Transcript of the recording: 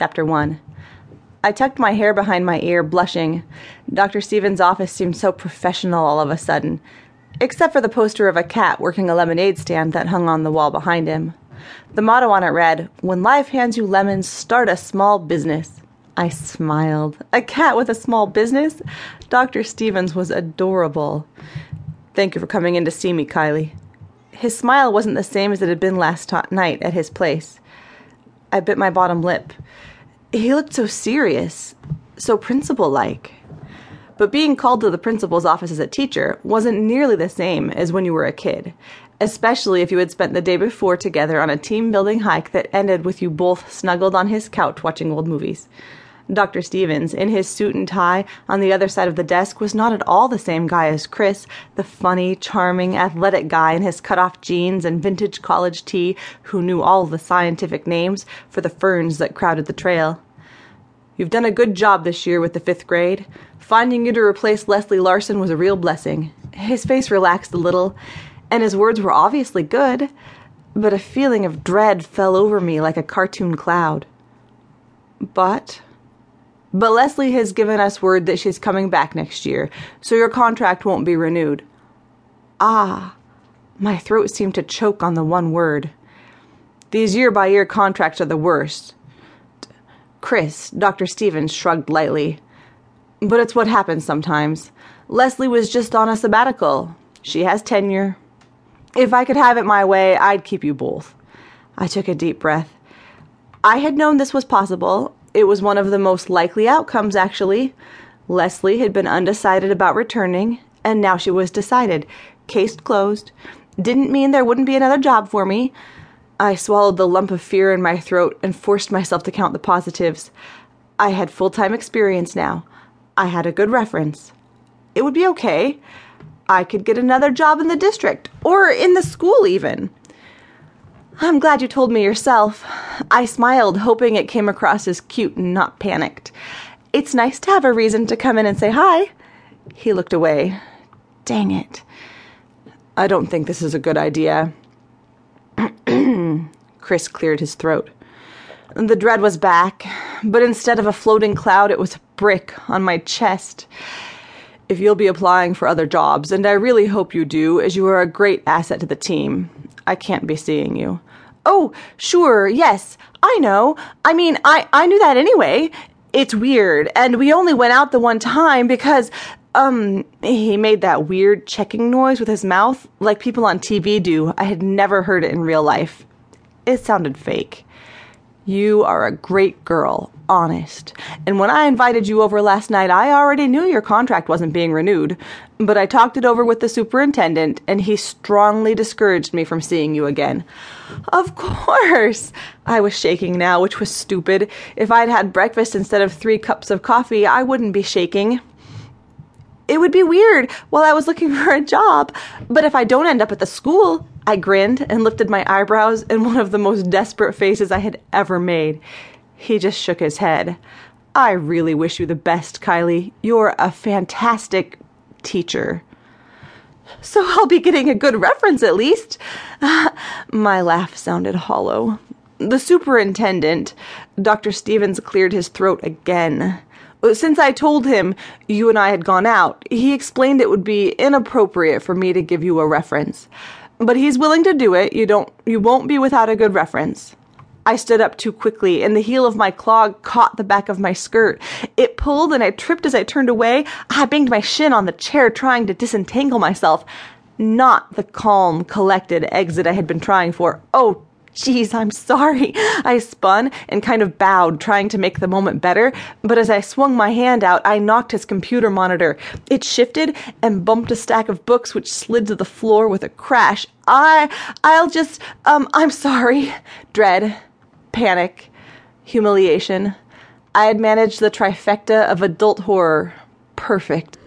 Chapter 1. I tucked my hair behind my ear, blushing. Dr. Stevens' office seemed so professional all of a sudden, except for the poster of a cat working a lemonade stand that hung on the wall behind him. The motto on it read, "When life hands you lemons, start a small business." I smiled. A cat with a small business? Dr. Stevens was adorable. "Thank you for coming in to see me, Kylie." His smile wasn't the same as it had been last night at his place. I bit my bottom lip. He looked so serious, so principal-like. But being called to the principal's office as a teacher wasn't nearly the same as when you were a kid, especially if you had spent the day before together on a team-building hike that ended with you both snuggled on his couch watching old movies. Dr. Stevens, in his suit and tie, on the other side of the desk, was not at all the same guy as Chris, the funny, charming, athletic guy in his cut-off jeans and vintage college tee who knew all the scientific names for the ferns that crowded the trail. "You've done a good job this year with the fifth grade. Finding you to replace Leslie Larson was a real blessing." His face relaxed a little, and his words were obviously good, but a feeling of dread fell over me like a cartoon cloud. But Leslie has given us word that she's coming back next year, so your contract won't be renewed." Ah, my throat seemed to choke on the one word. "These year-by-year contracts are the worst." "Chris," Dr. Stevens shrugged lightly. "But it's what happens sometimes. Leslie was just on a sabbatical. She has tenure. If I could have it my way, I'd keep you both." I took a deep breath. I had known this was possible. It was one of the most likely outcomes, actually. Leslie had been undecided about returning, and now she was decided. Case closed. Didn't mean there wouldn't be another job for me. I swallowed the lump of fear in my throat and forced myself to count the positives. I had full-time experience now. I had a good reference. It would be okay. I could get another job in the district, or in the school even. "I'm glad you told me yourself." I smiled, hoping it came across as cute and not panicked. "It's nice to have a reason to come in and say hi." He looked away. Dang it. "I don't think this is a good idea." Chris cleared his throat. The dread was back, but instead of a floating cloud, it was a brick on my chest. "If you'll be applying for other jobs, and I really hope you do, as you are a great asset to the team, I can't be seeing you." "Oh, sure, yes, I know. I mean, I knew that anyway. It's weird, and we only went out the one time because, he made that weird checking noise with his mouth, like people on TV do. I had never heard it in real life. It sounded fake. "You are a great girl, honest. And when I invited you over last night, I already knew your contract wasn't being renewed. But I talked it over with the superintendent, and he strongly discouraged me from seeing you again." "Of course." I was shaking now, which was stupid. If I'd had breakfast instead of 3 cups of coffee, I wouldn't be shaking. "It would be weird while I was looking for a job. But if I don't end up at the school..." I grinned and lifted my eyebrows in one of the most desperate faces I had ever made. He just shook his head. "I really wish you the best, Kylie. You're a fantastic teacher." "So I'll be getting a good reference at least." My laugh sounded hollow. "The superintendent," Dr. Stevens cleared his throat again. "Since I told him you and I had gone out, he explained it would be inappropriate for me to give you a reference. But he's willing to do it. You won't be without a good reference." I stood up too quickly, and the heel of my clog caught the back of my skirt. It pulled, and I tripped as I turned away. I banged my shin on the chair, trying to disentangle myself. Not the calm, collected exit I had been trying for. "Oh, jeez, I'm sorry." I spun and kind of bowed, trying to make the moment better, but as I swung my hand out, I knocked his computer monitor. It shifted and bumped a stack of books, which slid to the floor with a crash. I'm sorry. Dread, panic, humiliation. I had managed the trifecta of adult horror. Perfect.